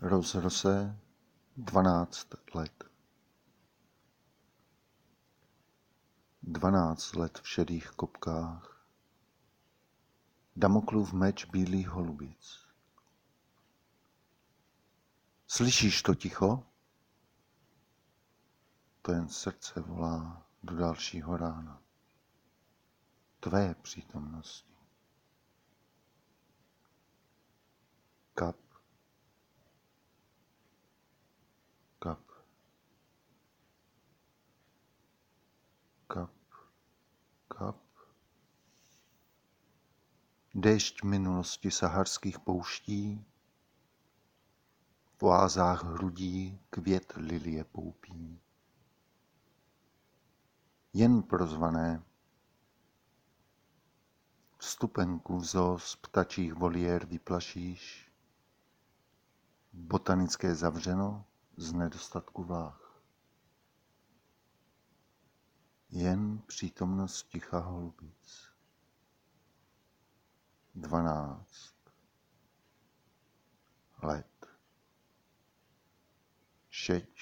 Rozrose 12 let. 12 let v šedých kopkách. Damoklův meč bílých holubic. Slyšíš to ticho? To jen srdce volá do dalšího rána. Tvé přítomnosti. Kap. Kap. Kap. Kap. Déšť minulosti saharských pouští, v oázách hrudí květ lilie poupí. Jen prozvané vstupenku zoo z ptačích voliér vyplašíš, botanické zavřeno z nedostatku vláh. Jen přítomnost ticha holubic. 12 let. Šeť.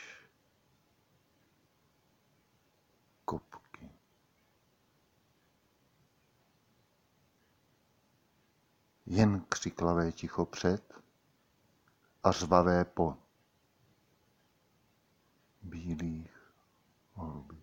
Kopky. Jen křiklavé ticho před a řvavé po bílých holubích.